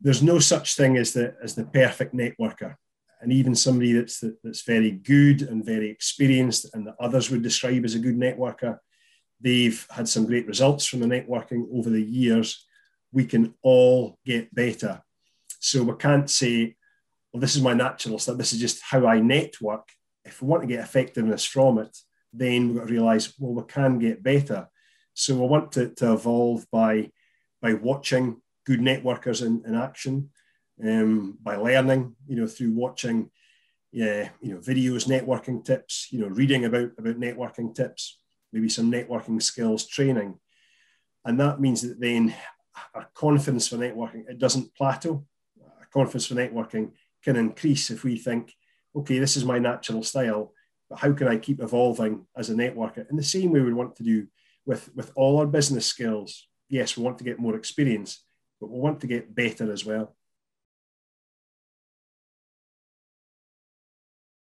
there's no such thing as the perfect networker. And even somebody that's very good and very experienced and that others would describe as a good networker, they've had some great results from the networking over the years. We can all get better. So we can't say, well, this is my natural stuff, this is just how I network. If we want to get effectiveness from it, then we've got to realise, well, we can get better. So we want to evolve by watching good networkers in action, by learning, through watching, videos, networking tips, reading about networking tips, maybe some networking skills training. And that means that then our confidence for networking, it doesn't plateau. Our confidence for networking can increase if we think, okay, this is my natural style, but how can I keep evolving as a networker? In the same way we want to do with all our business skills. Yes, we want to get more experience, but we want to get better as well.